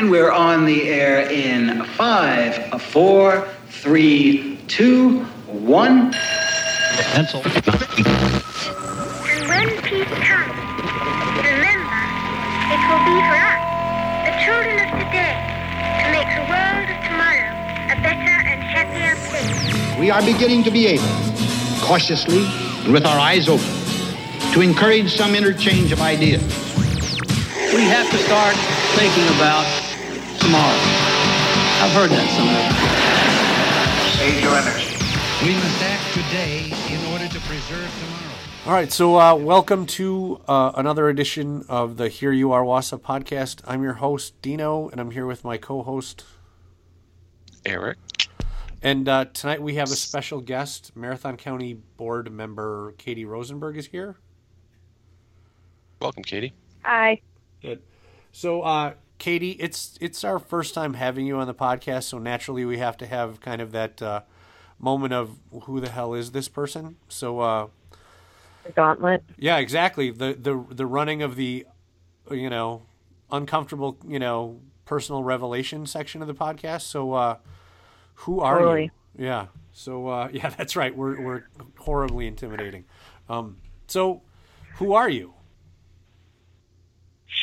And we're on the air in 5, 4, 3, 2, 1. Pencil. And when peace comes, remember, it will be for us, the children of today, to make the world of tomorrow a better and happier place. We are beginning to be able, cautiously and with our eyes open, to encourage some interchange of ideas. We have to start thinking about tomorrow. I've heard that somewhere. Save your energy. We must act today in order to preserve tomorrow. All right, so welcome to another edition of the Here You Are WASA podcast. I'm your host, Dino, and I'm here with my co-host, Eric. And tonight we have a special guest. Marathon County Board member Katie Rosenberg is here. Welcome, Katie. Hi. Good. So, Katie, it's our first time having you on the podcast, so naturally we have to have kind of that moment of who the hell is this person? So. The gauntlet. Yeah, exactly. The running of the, uncomfortable, personal revelation section of the podcast. So who are you? Yeah. So, yeah, that's right. We're horribly intimidating. So who are you?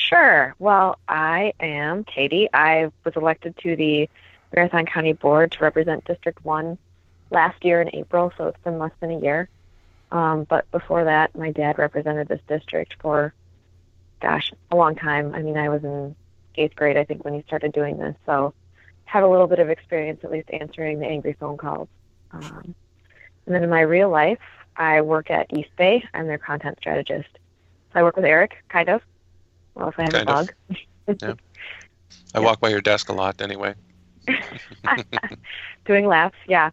Sure. Well, I am Katie. I was elected to the Marathon County Board to represent District 1 last year in April, so it's been less than a year. But before that, my dad represented this district for, a long time. I mean, I was in 8th grade, I think, when he started doing this. So had a little bit of experience, at least, answering the angry phone calls. And then in my real life, I work at East Bay. I'm their content strategist. So I work with Eric, kind of. Well, if I have a dog. Yeah. I walk by your desk a lot, anyway. Doing laughs, yeah.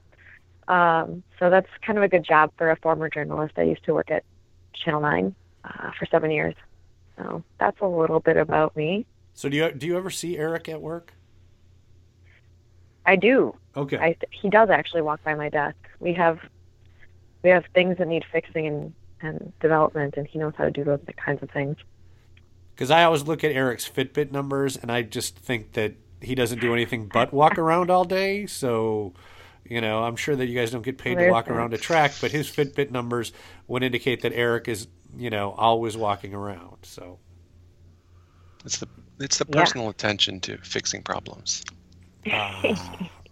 So that's kind of a good job for a former journalist. I used to work at Channel 9 for 7 years. So that's a little bit about me. So do you ever see Eric at work? I do. Okay. He does actually walk by my desk. We have things that need fixing and development, and he knows how to do those kinds of things. Because I always look at Eric's Fitbit numbers, and I just think that he doesn't do anything but walk around all day. So, I'm sure that you guys don't get paid to walk around a track, but his Fitbit numbers would indicate that Eric is, always walking around. So it's the personal attention to fixing problems. Okay.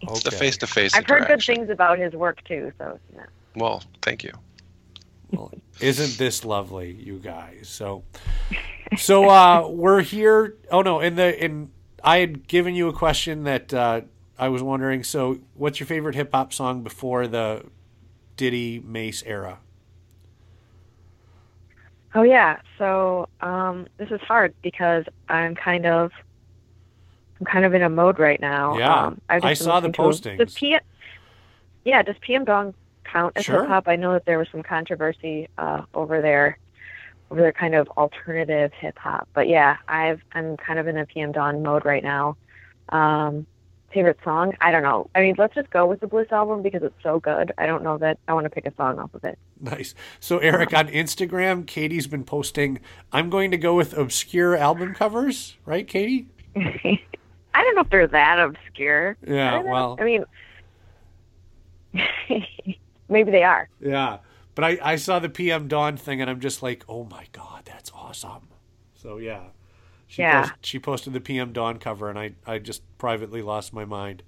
It's the face-to-face interaction. I've heard good things about his work, too. So, yeah. Well, thank you. Well, isn't this lovely, you guys? So we're here. Oh no! I had given you a question that I was wondering. So, what's your favorite hip hop song before the Diddy Mace era? Oh yeah. So this is hard because I'm kind of in a mode right now. Yeah, I saw the postings. Does PM Dawn count as hip hop? I know that there was some controversy over their kind of alternative hip hop. But yeah, I'm kind of in a PM Dawn mode right now. Favorite song? I don't know. I mean, let's just go with the Bliss album because it's so good. I don't know that I want to pick a song off of it. Nice. So Eric, on Instagram, Katie's been posting, I'm going to go with obscure album covers, right, Katie? I don't know if they're that obscure. Yeah, well. I mean, maybe they are. Yeah. But I saw the PM Dawn thing, and I'm just like, oh, my God, that's awesome. So, yeah. She posted the PM Dawn cover, and I just privately lost my mind.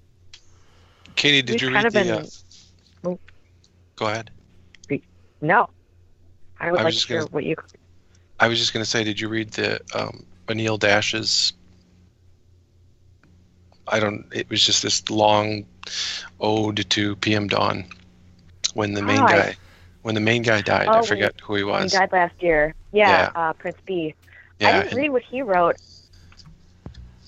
Katie, did you read Go ahead. No. I was just going to say, did you read the Anil Dash's... It was just this long ode to PM Dawn when the main guy... When the main guy died, I forget who he was. He died last year. Yeah. Prince B. Yeah, I didn't read what he wrote.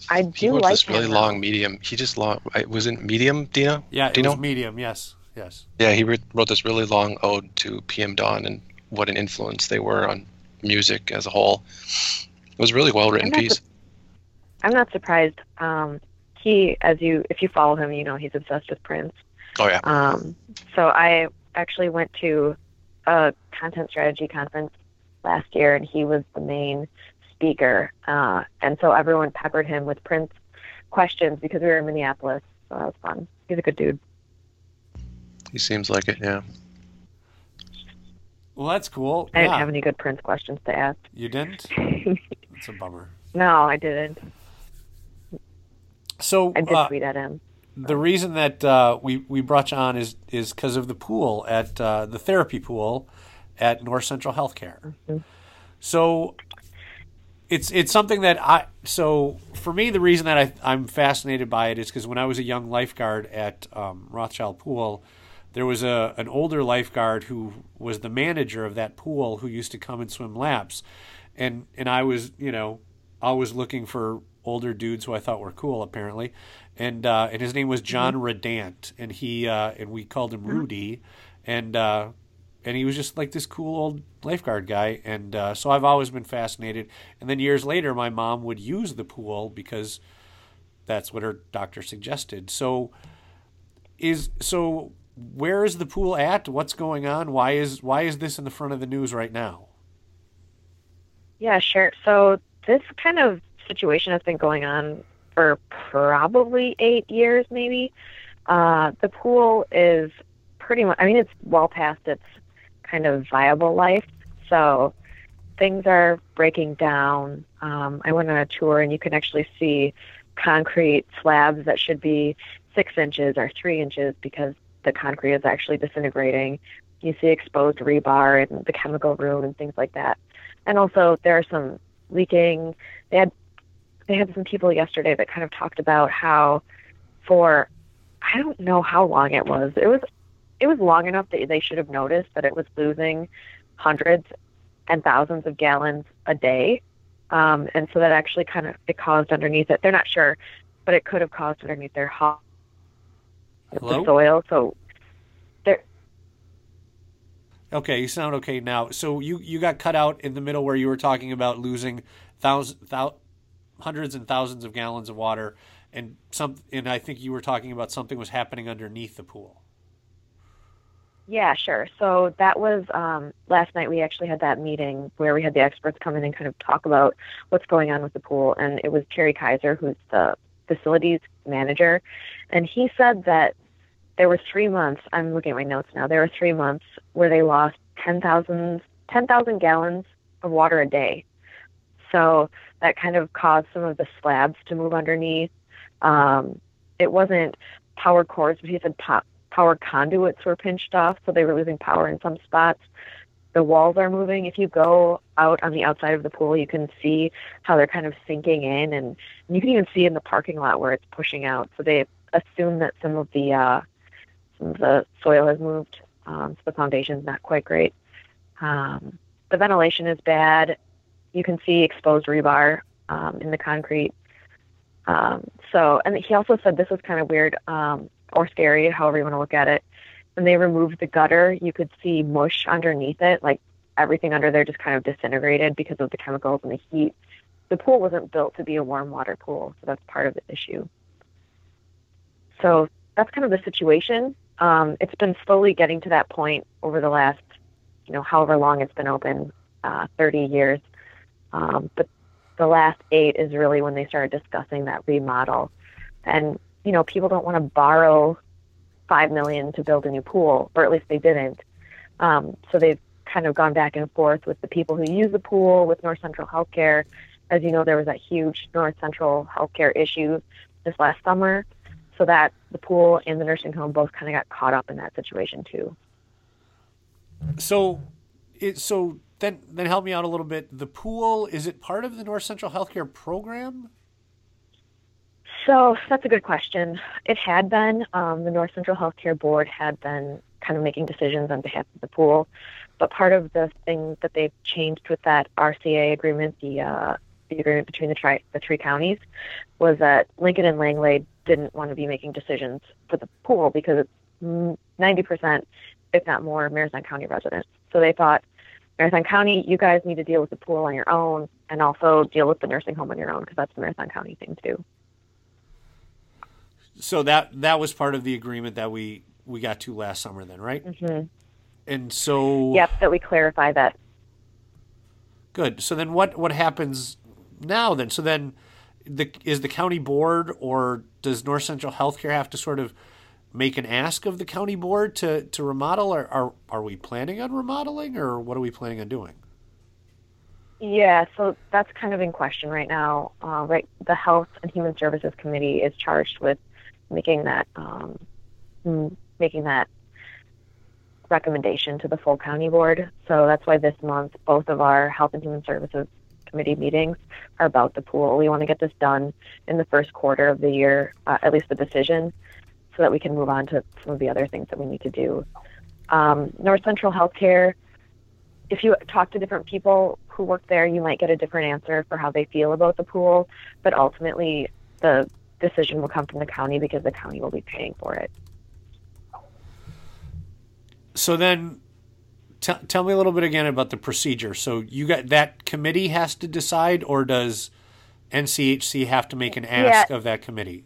I do he wrote like this really long medium. He just long. Was it medium, Dina? Yeah, it was medium. Yes. Yeah, he wrote this really long ode to PM Dawn and what an influence they were on music as a whole. It was a really well written piece. I'm not surprised. If you follow him, he's obsessed with Prince. Oh yeah. So I actually went to a content strategy conference last year, and he was the main speaker. And so everyone peppered him with Prince questions because we were in Minneapolis. So that was fun. He's a good dude. He seems like it, yeah. Well, that's cool. I didn't have any good Prince questions to ask. You didn't? That's a bummer. No, I didn't. So I did tweet at him. The reason that we brought you on is because of the pool at the therapy pool at North Central Healthcare. Mm-hmm. So it's something that for me, the reason that I'm fascinated by it is because when I was a young lifeguard at Rothschild Pool, there was an older lifeguard who was the manager of that pool who used to come and swim laps, and I was always looking for older dudes who I thought were cool apparently. And his name was John Redant, and we called him Rudy, and he was just like this cool old lifeguard guy, and so I've always been fascinated. And then years later, my mom would use the pool because that's what her doctor suggested. So where is the pool at? What's going on? Why is this in the front of the news right now? Yeah, sure. So this kind of situation has been going on for probably 8 years, maybe. The pool is pretty much, it's well past its kind of viable life. So things are breaking down. I went on a tour and you can actually see concrete slabs that should be 6 inches or 3 inches because the concrete is actually disintegrating. You see exposed rebar in the chemical room and things like that. And also there are some leaking. They had some people yesterday that kind of talked about how for, I don't know how long it was. It was long enough that they should have noticed that it was losing hundreds and thousands of gallons a day. And so that actually kind of, it caused underneath it. They're not sure, but it could have caused underneath their the soil. So there. Okay. You sound okay now. So you got cut out in the middle where you were talking about losing hundreds and thousands of gallons of water, and I think you were talking about something was happening underneath the pool. Yeah, sure. So that was last night. We actually had that meeting where we had the experts come in and kind of talk about what's going on with the pool, and it was Terry Kaiser, who's the facilities manager, and he said that there were 3 months. I'm looking at my notes now. There were 3 months where they lost 10,000 gallons of water a day. So that kind of caused some of the slabs to move underneath. It wasn't power cords, but he said power conduits were pinched off, so they were losing power in some spots. The walls are moving. If you go out on the outside of the pool, you can see how they're kind of sinking in, and you can even see in the parking lot where it's pushing out. So they assume that some of the soil has moved, so the foundation's not quite great. The ventilation is bad. You can see exposed rebar in the concrete. And he also said this was kind of weird or scary, however you want to look at it. When they removed the gutter, you could see mush underneath it, like everything under there just kind of disintegrated because of the chemicals and the heat. The pool wasn't built to be a warm water pool, so that's part of the issue. So that's kind of the situation. It's been slowly getting to that point over the last, however long it's been open, 30 years. But the last 8 is really when they started discussing that remodel. And, people don't want to borrow $5 million to build a new pool, or at least they didn't. So they've kind of gone back and forth with the people who use the pool, with North Central Healthcare. As you know, there was that huge North Central Healthcare issue this last summer. So that the pool and the nursing home both kind of got caught up in that situation too. Then help me out a little bit. The pool, is it part of the North Central Healthcare program? So that's a good question. It had been. The North Central Healthcare Board had been kind of making decisions on behalf of the pool. But part of the thing that they've changed with that RCA agreement, the agreement between the three counties, was that Lincoln and Langley didn't want to be making decisions for the pool because it's 90%, if not more, Marathon County residents. So they thought, Marathon County, you guys need to deal with the pool on your own and also deal with the nursing home on your own because that's the Marathon County thing too. So that was part of the agreement that we got to last summer then, right? Mm-hmm. And so... Yep, that we clarify that. Good. So then what happens now then? So then is the county board, or does North Central Healthcare have to sort of make an ask of the county board to remodel? Or are we planning on remodeling, or what are we planning on doing? Yeah, so that's kind of in question right now. Right, the Health and Human Services Committee is charged with making that recommendation to the full county board. So that's why this month both of our Health and Human Services Committee meetings are about the pool. We want to get this done in the first quarter of the year, at least the decision, so that we can move on to some of the other things that we need to do. North Central Healthcare, if you talk to different people who work there, you might get a different answer for how they feel about the pool, but ultimately the decision will come from the county because the county will be paying for it. So then tell me a little bit again about the procedure. So you got that committee has to decide, or does NCHC have to make an ask of that committee?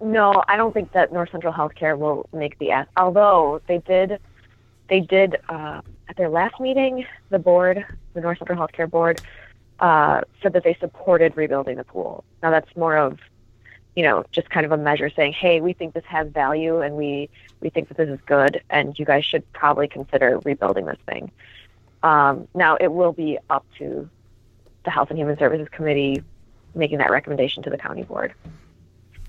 No, I don't think that North Central Healthcare will make the ask, although they did at their last meeting, the North Central Healthcare Board, said that they supported rebuilding the pool. Now that's more of, just kind of a measure saying, hey, we think this has value and we think that this is good and you guys should probably consider rebuilding this thing. Now it will be up to the Health and Human Services Committee making that recommendation to the county board.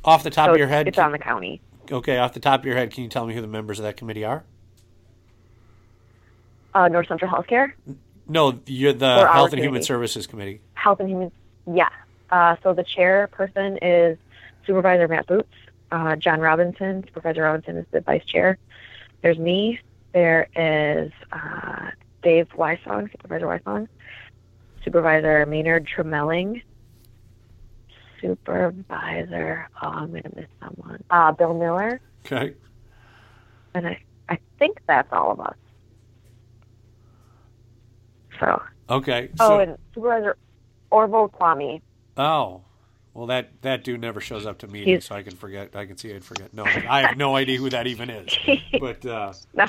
Off the top of your head? It's on the county. Okay, off the top of your head, can you tell me who the members of that committee are? North Central Healthcare? No, you're the Health and Human Services Committee. Health and Human, yeah. So the chairperson is Supervisor Matt Boots, John Robinson. Supervisor Robinson is the vice chair. There's me. There is Dave Wysong, Supervisor Wysong. Supervisor Maynard Tremelling. Supervisor, I'm going to miss someone. Bill Miller. Okay. And I think that's all of us. So. Okay. So, and Supervisor Orville Kwame. Oh. Well, that dude never shows up to meetings, so I can forget. I can see I'd forget. No, I have no idea who that even is. But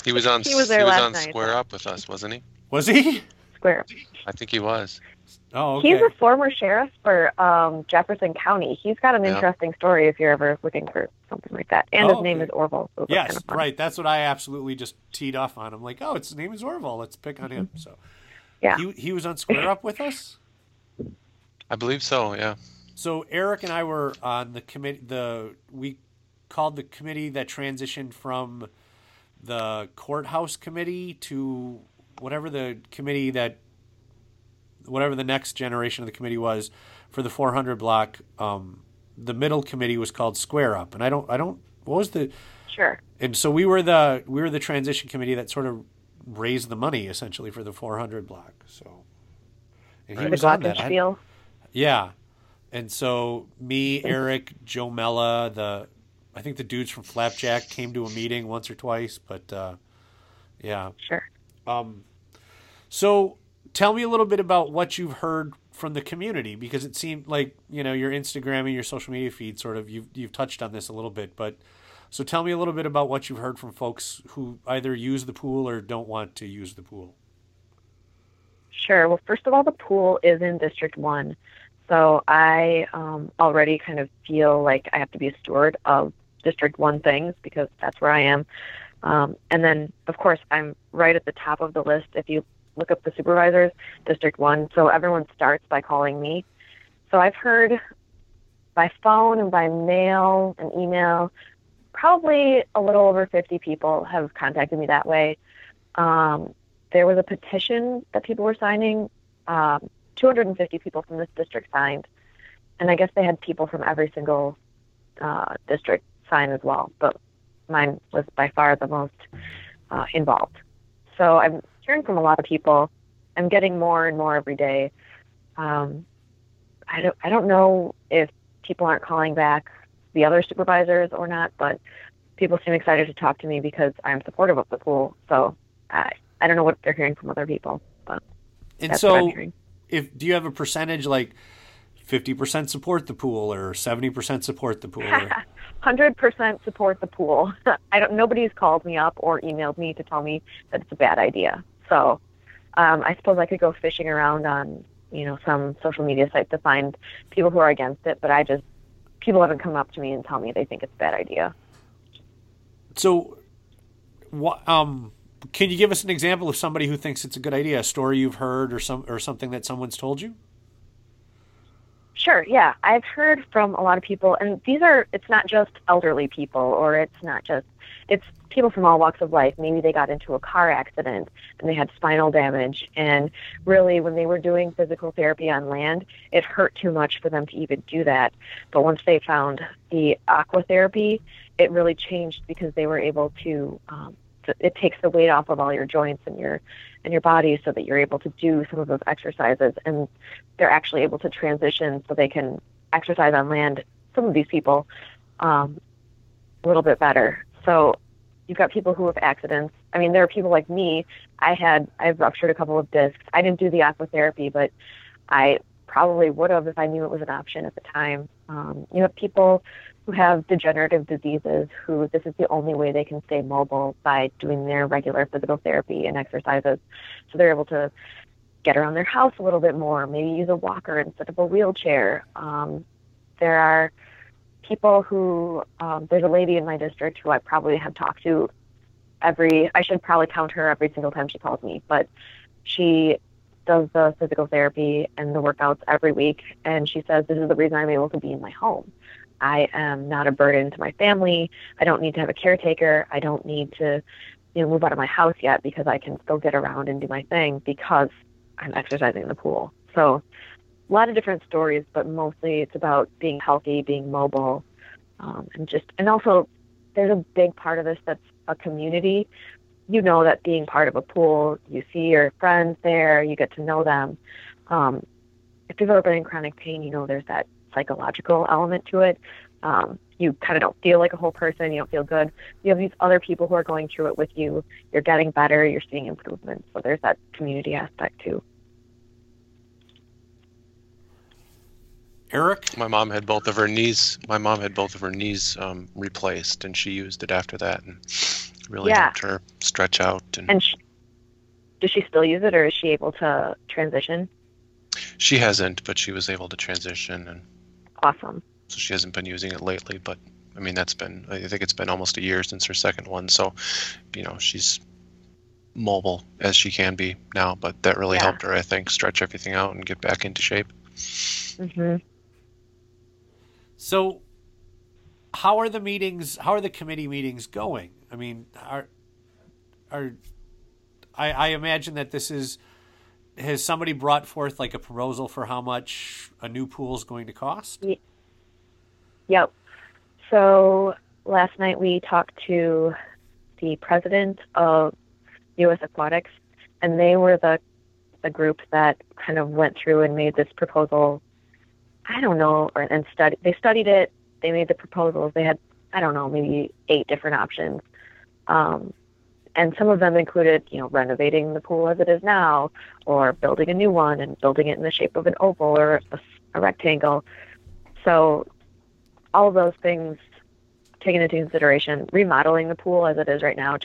he was on Square Up with us, wasn't he? Was he? Square Up. I think he was. Oh, okay. He's a former sheriff for Jefferson County. He's got an interesting story if you're ever looking for something like that. And his name is Orville. So yes, kind of right. That's what I absolutely just teed off on. I'm like, his name is Orville. Let's pick on him. So, yeah, he was on Square Up with us. I believe so. Yeah. So Eric and I were on the committee. We called the committee that transitioned from the courthouse committee to whatever the next generation of the committee was for the 400 block. The middle committee was called Square Up, and Sure. And so we were the transition committee that sort of raised the money essentially for the 400 block. So and he was on that. Yeah. And so me, Eric, Joe Mella, I think the dudes from Flapjack came to a meeting once or twice, but yeah. Sure. So tell me a little bit about what you've heard from the community, because it seemed like, your Instagram and your social media feed sort of, you've touched on this a little bit, but so tell me a little bit about what you've heard from folks who either use the pool or don't want to use the pool. Sure. Well, first of all, the pool is in District 1. So I already kind of feel like I have to be a steward of District 1 things because that's where I am. And then, of course, I'm right at the top of the list. If you look up the supervisors, District 1. So everyone starts by calling me. So I've heard by phone and by mail and email, probably a little over 50 people have contacted me that way. There was a petition that people were signing. 250 people from this district signed, and I guess they had people from every single district sign as well, but mine was by far the most involved. So I'm hearing from a lot of people. I'm getting more and more every day. I don't know if people aren't calling back the other supervisors or not, but people seem excited to talk to me because I'm supportive of the pool. So I don't know what they're hearing from other people, but that's what I'm hearing. Do you have a percentage, like 50% support the pool or 70% support the pool? 100% support the pool. Nobody's called me up or emailed me to tell me that it's a bad idea. So I suppose I could go fishing around on you know, some social media sites to find people who are against it, but people haven't come up to me and tell me they think it's a bad idea. So, can you give us an example of somebody who thinks it's a good idea, a story you've heard or something that someone's told you? Sure, yeah. I've heard from a lot of people, and it's not just elderly people, or it's people from all walks of life. Maybe they got into a car accident and they had spinal damage, and really when they were doing physical therapy on land, it hurt too much for them to even do that. But once they found the aqua therapy, it really changed because they were able to, it takes the weight off of all your joints and your body so that you're able to do some of those exercises, and they're actually able to transition so they can exercise on land, some of these people, a little bit better. So you've got people who have accidents. I mean, there are people like me. I've ruptured a couple of discs. I didn't do the aqua therapy, but I probably would have if I knew it was an option at the time. You have people who have degenerative diseases who this is the only way they can stay mobile, by doing their regular physical therapy and exercises. So they're able to get around their house a little bit more, maybe use a walker instead of a wheelchair. There are people who, there's a lady in my district who I probably have talked to I should probably count her every single time she calls me, but she does the physical therapy and the workouts every week. And she says, this is the reason I'm able to be in my home. I am not a burden to my family. I don't need to have a caretaker. I don't need to, move out of my house yet, because I can still get around and do my thing because I'm exercising in the pool. So a lot of different stories, but mostly it's about being healthy, being mobile. And also there's a big part of this that's a community. You know that being part of a pool, you see your friends there, you get to know them. If you've ever been in chronic pain, there's that psychological element to it. You kind of don't feel like a whole person. You don't feel good. You have these other people who are going through it with you. You're getting better. You're seeing improvements. So there's that community aspect too. Eric? My mom had both of her knees replaced, and she used it after that, and really helped her stretch out. And does she still use it, or is she able to transition? She hasn't, but she was able to transition. Awesome. So she hasn't been using it lately, but I mean, I think it's been almost a year since her second one. So, she's mobile as she can be now, but that really helped her, I think, stretch everything out and get back into shape. Mm-hmm. So how are the committee meetings going? I mean, I imagine that has somebody brought forth like a proposal for how much a new pool is going to cost? Yep. So last night we talked to the president of U.S. Aquatics, and they were the group that kind of went through and made this proposal. They studied it. They made the proposals. They had, maybe 8 different options. And some of them included, renovating the pool as it is now, or building a new one and building it in the shape of an oval or a rectangle. So all of those things taken into consideration, remodeling the pool as it is right now,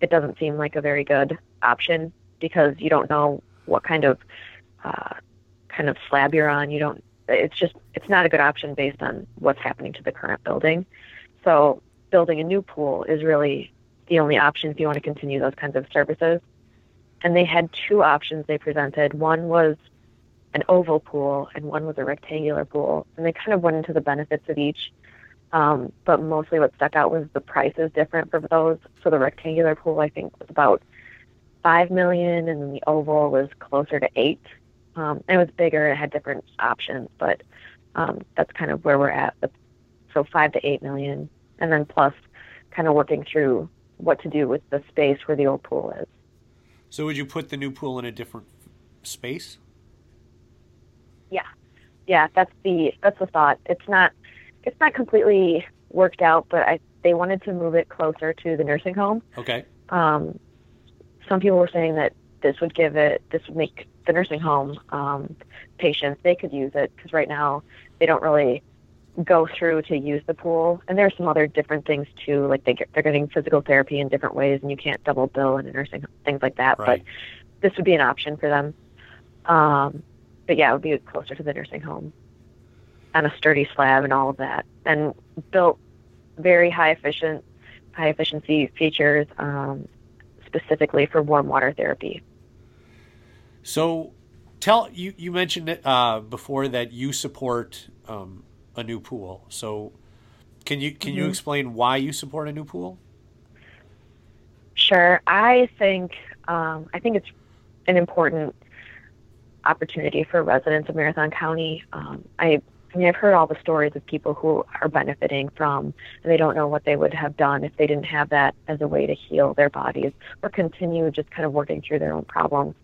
it doesn't seem like a very good option because you don't know what kind of slab you're on. It's not a good option based on what's happening to the current building. So building a new pool is really the only option if you want to continue those kinds of services. And they had 2 options they presented. One was an oval pool and one was a rectangular pool. And they kind of went into the benefits of each. But mostly what stuck out was the price is different for those. So the rectangular pool, I think, was about $5 million, and then the oval was closer to $8 million. It was bigger. It had different options, but that's kind of where we're at. So $5 to $8 million. And then plus kind of working through what to do with the space where the old pool is. So would you put the new pool in a different space? Yeah, that's the thought. It's not completely worked out, but they wanted to move it closer to the nursing home. Okay. Some people were saying that this would make the nursing home patients, they could use it, because right now they don't really go through to use the pool. And there are some other different things too, like they're getting physical therapy in different ways, and you can't double bill in a nursing home, things like that. Right. But this would be an option for them. But yeah, it would be closer to the nursing home on a sturdy slab and all of that, and built very high efficiency features specifically for warm water therapy. So tell you mentioned it before that you support a new pool. So can you explain why you support a new pool? Sure. I think it's an important opportunity for residents of Marathon County. I mean, I've heard all the stories of people who are benefiting from, and they don't know what they would have done if they didn't have that as a way to heal their bodies or continue just kind of working through their own problems.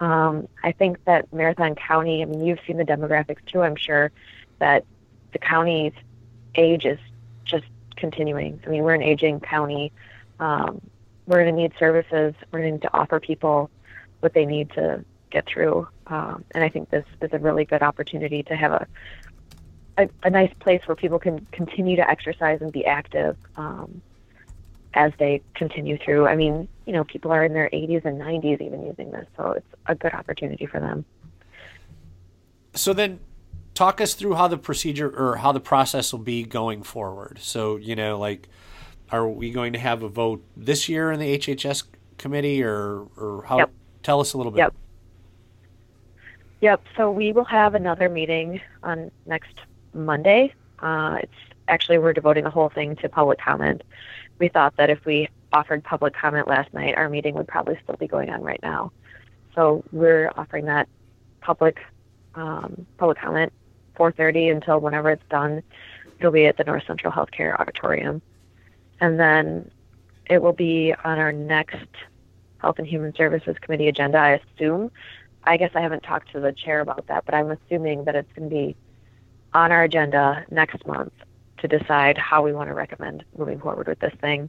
I think that Marathon County, I mean, you've seen the demographics too, I'm sure, that the county's age is just continuing. I mean, we're an aging county. We're going to need services. We're going to need to offer people what they need to get through. And I think this is a really good opportunity to have a nice place where people can continue to exercise and be active as they continue through. I mean, you know, people are in their 80s and 90s even using this, so it's a good opportunity for them. So then talk us through how the procedure or how the process will be going forward. So, you know, like, are we going to have a vote this year in the HHS committee or how? Yep. Tell us a little bit. Yep. So we will have another meeting on next Monday. It's actually, we're devoting the whole thing to public comment. We thought that if we offered public comment last night, our meeting would probably still be going on right now. So we're offering that public comment 4:30 until whenever it's done. It'll be at the North Central Healthcare Auditorium. And then it will be on our next Health and Human Services Committee agenda, I assume. I guess I haven't talked to the chair about that, but I'm assuming that it's going to be on our agenda next month to decide how we want to recommend moving forward with this thing.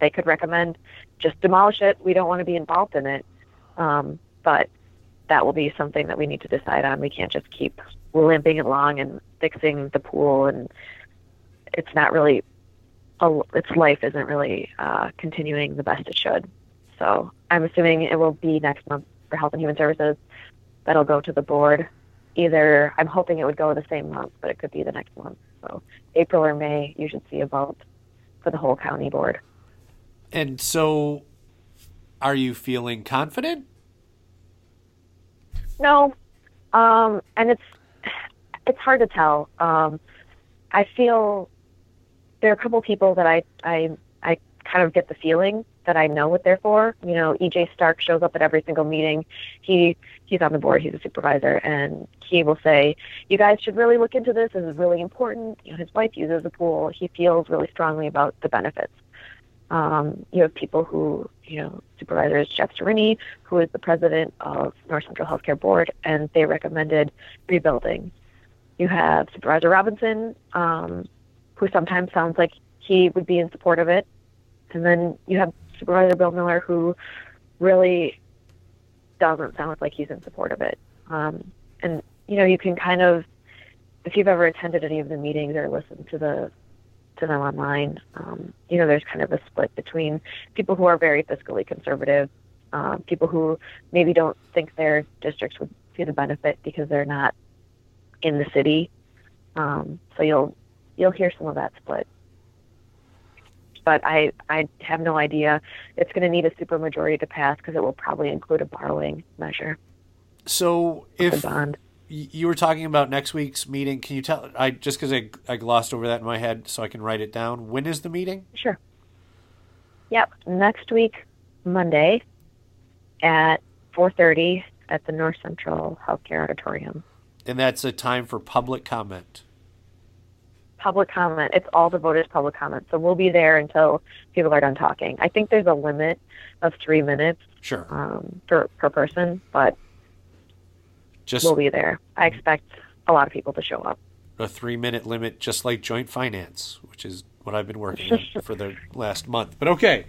They could recommend just demolish it. We don't want to be involved in it. But that will be something that we need to decide on. We can't just keep limping along and fixing the pool. And it's not really, its life isn't really continuing the best it should. So I'm assuming it will be next month for Health and Human Services. That'll go to the board. Either, I'm hoping it would go the same month, but it could be the next month. So April or May, you should see a vote for the whole county board. And so are you feeling confident? No. And it's hard to tell. I feel there are a couple people that I kind of get the feeling that I know what they're for. You know, E.J. Stark shows up at every single meeting. He's on the board. He's a supervisor. And he will say, you guys should really look into this. This is really important. You know, his wife uses the pool. He feels really strongly about the benefits. You have people who, you know, supervisors, Jeff Tarini, who is the president of North Central Healthcare Board, and they recommended rebuilding. You have Supervisor Robinson, who sometimes sounds like he would be in support of it. And then you have Supervisor Bill Miller, who really doesn't sound like he's in support of it. And, you know, you can kind of, if you've ever attended any of the meetings or listened to them online, you know, there's kind of a split between people who are very fiscally conservative, people who maybe don't think their districts would see the benefit because they're not in the city. So you'll hear some of that split. But I have no idea. It's going to need a supermajority to pass because it will probably include a borrowing measure. So if you were talking about next week's meeting, can you tell, because I glossed over that in my head so I can write it down. When is the meeting? Sure. Yep. Next week, Monday at 4:30 at the North Central Healthcare Auditorium. And that's a time for public comment. Public comment. It's all the voters' public comment. So we'll be there until people are done talking. I think there's a limit of 3 minutes. Sure. Per person, but just we'll be there. I expect a lot of people to show up. A 3-minute limit, just like joint finance, which is what I've been working on for the last month. But okay,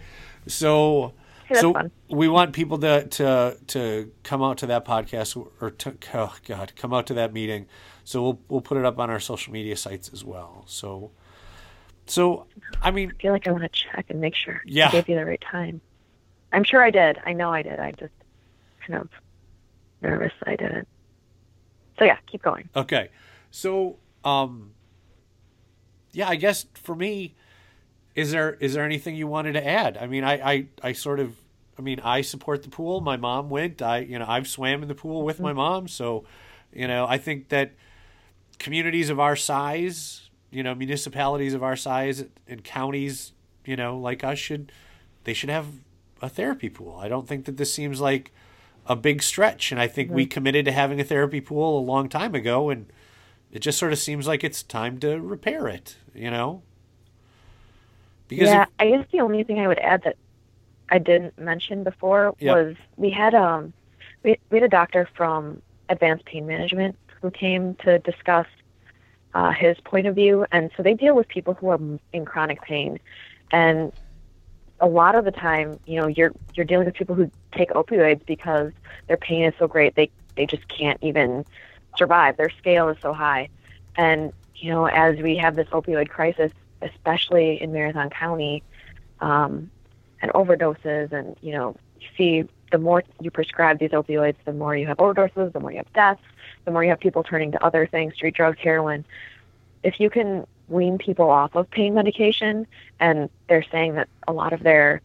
so fun. We want people to come out to that podcast come out to that meeting. So we'll put it up on our social media sites as well. So I mean, I feel like I want to check and make sure I gave you the right time. I'm sure I did. I know I did. I just kind of nervous that I didn't. So yeah, keep going. Okay. So, yeah, I guess for me, is there anything you wanted to add? I mean, I support the pool. My mom went, I've swam in the pool with my mom. So, I think that communities of our size, municipalities of our size and counties, like us should have a therapy pool. I don't think that this seems like a big stretch. And I think we committed to having a therapy pool a long time ago. And it just sort of seems like it's time to repair it, Because I guess the only thing I would add that I didn't mention before was we had a doctor from Advanced Pain Management who came to discuss his point of view. And so they deal with people who are in chronic pain. And a lot of the time, you're dealing with people who take opioids because their pain is so great. They just can't even survive. Their scale is so high. And, as we have this opioid crisis, especially in Marathon County, and overdoses, and you see the more you prescribe these opioids, the more you have overdoses, the more you have deaths, the more you have people turning to other things, street drugs, heroin. If you can wean people off of pain medication, and they're saying that a lot of their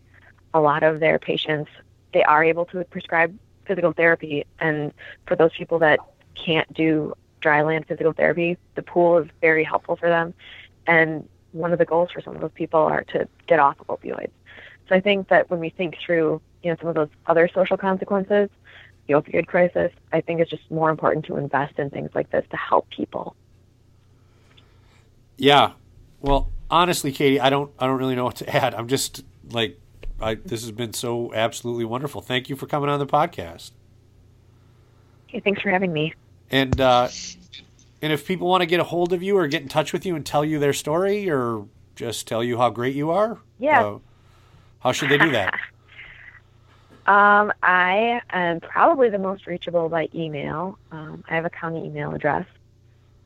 patients, they are able to prescribe physical therapy, and for those people that can't do dry land physical therapy, the pool is very helpful for them. And one of the goals for some of those people are to get off of opioids. So I think that when we think through, some of those other social consequences, the opioid crisis, I think it's just more important to invest in things like this to help people. Yeah. Well, honestly, Katie, I don't really know what to add. I'm just like, this has been so absolutely wonderful. Thank you for coming on the podcast. Okay, thanks for having me. And if people want to get a hold of you or get in touch with you and tell you their story or just tell you how great you are, how should they do that? I am probably the most reachable by email. I have a county email address.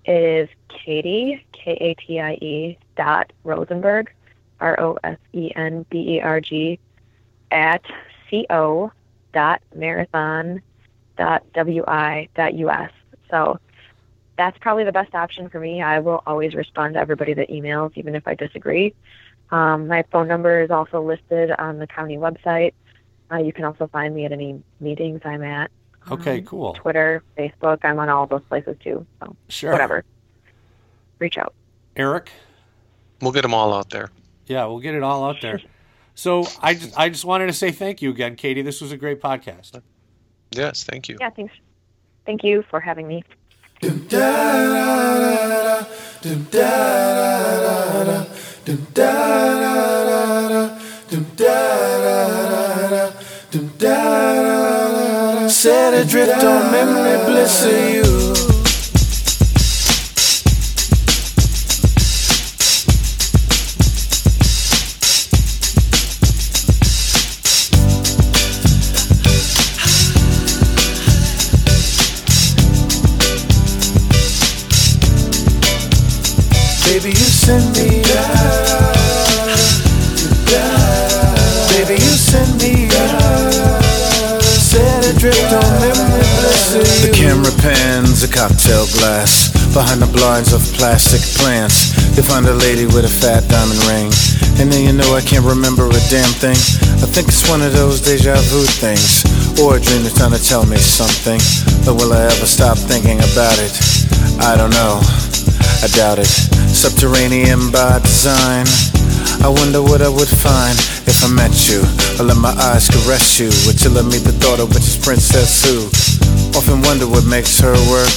It is Katie, Katie .. Rosenberg, ROSENBERG @ co.marathon.wi.us. So that's probably the best option for me. I will always respond to everybody that emails, even if I disagree. My phone number is also listed on the county website. You can also find me at any meetings I'm at. Okay, cool. Twitter, Facebook, I'm on all those places too. So sure. Whatever. Reach out. Eric? We'll get them all out there. Yeah, we'll get it all out there. So I just wanted to say thank you again, Katie. This was a great podcast. Yes, thank you. Yeah, thanks. Thank you for having me. Set adrift on memory bliss of you. Baby, you send me Baby, you send me Set adrift on memory bliss of you. The camera pans, a cocktail glass, behind the blinds of plastic plants. You find a lady with a fat diamond ring, and then I can't remember a damn thing. I think it's one of those deja vu things, or a dream that's trying to tell me something. But will I ever stop thinking about it? I don't know, I doubt it. Subterranean by design. I wonder what I would find if I met you. I let my eyes caress you until I meet the daughter, which is Princess Sue. Often wonder what makes her work.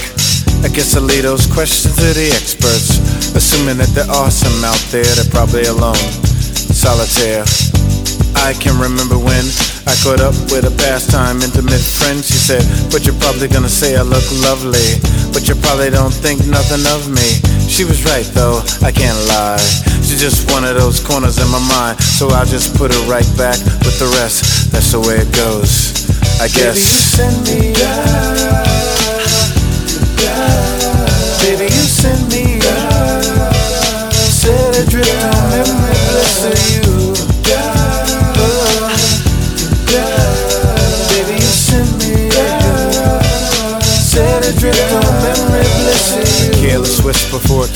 I guess I leave those questions to the experts, assuming that there are some out there that probably alone, solitaire. I can remember when I caught up with a pastime intimate friend. She said, but you're probably gonna say I look lovely, but you probably don't think nothing of me. She was right though, I can't lie. She's just one of those corners in my mind, so I'll just put her right back with the rest. That's the way it goes, I guess. Baby, you send me love. Baby, you send me love. Set adrift on memory bliss of you. Baby, you send me love. Set adrift on memory.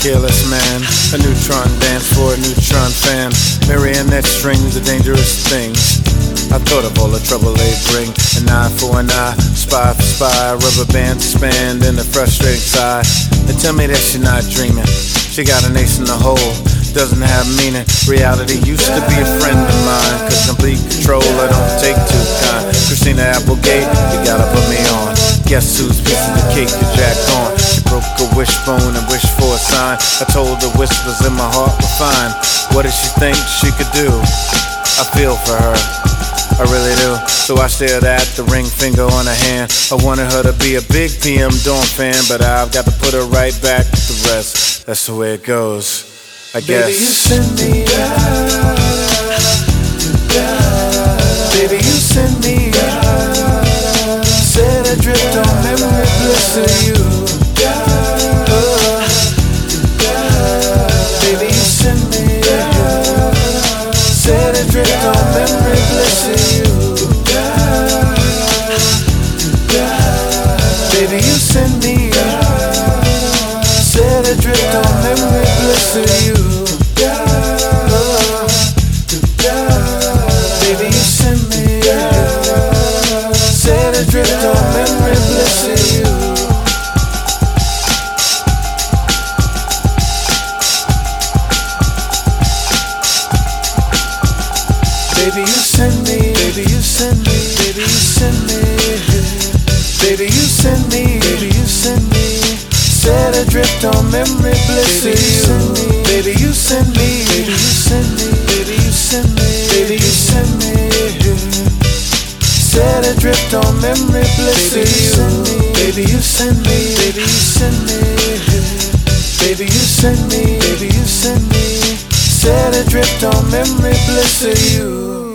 careless man. A neutron dance for a neutron fan. Marionette strings are dangerous things. I thought of all the trouble they bring. An eye for an eye, spy for spy. Rubber band spanned in a frustrating sigh. And tell me that she's not dreaming. She got an ace in the hole, doesn't have meaning. Reality used to be a friend of mine. 'Cause complete control I don't take too kind. Christina Applegate, you gotta put me on. Guess who's piece of the cake to jack on? She broke a wishbone and wished for a sign. I told her whispers in my heart were fine. What did she think she could do? I feel for her, I really do. So I stared at the ring finger on her hand. I wanted her to be a big PM Dawn fan, but I've got to put her right back to the rest. That's the way it goes, I guess. Baby, you send me out. Baby, you send me out. Said I drift on memory bliss to you. On memory bliss to you. Baby, you send me. Baby, you send me. Baby, you send me. Baby, you send me. Set adrift on memory bliss to you. Baby, you send me. Baby, you send me. Baby, you send me. Baby, you send me. Set adrift on memory bliss to you.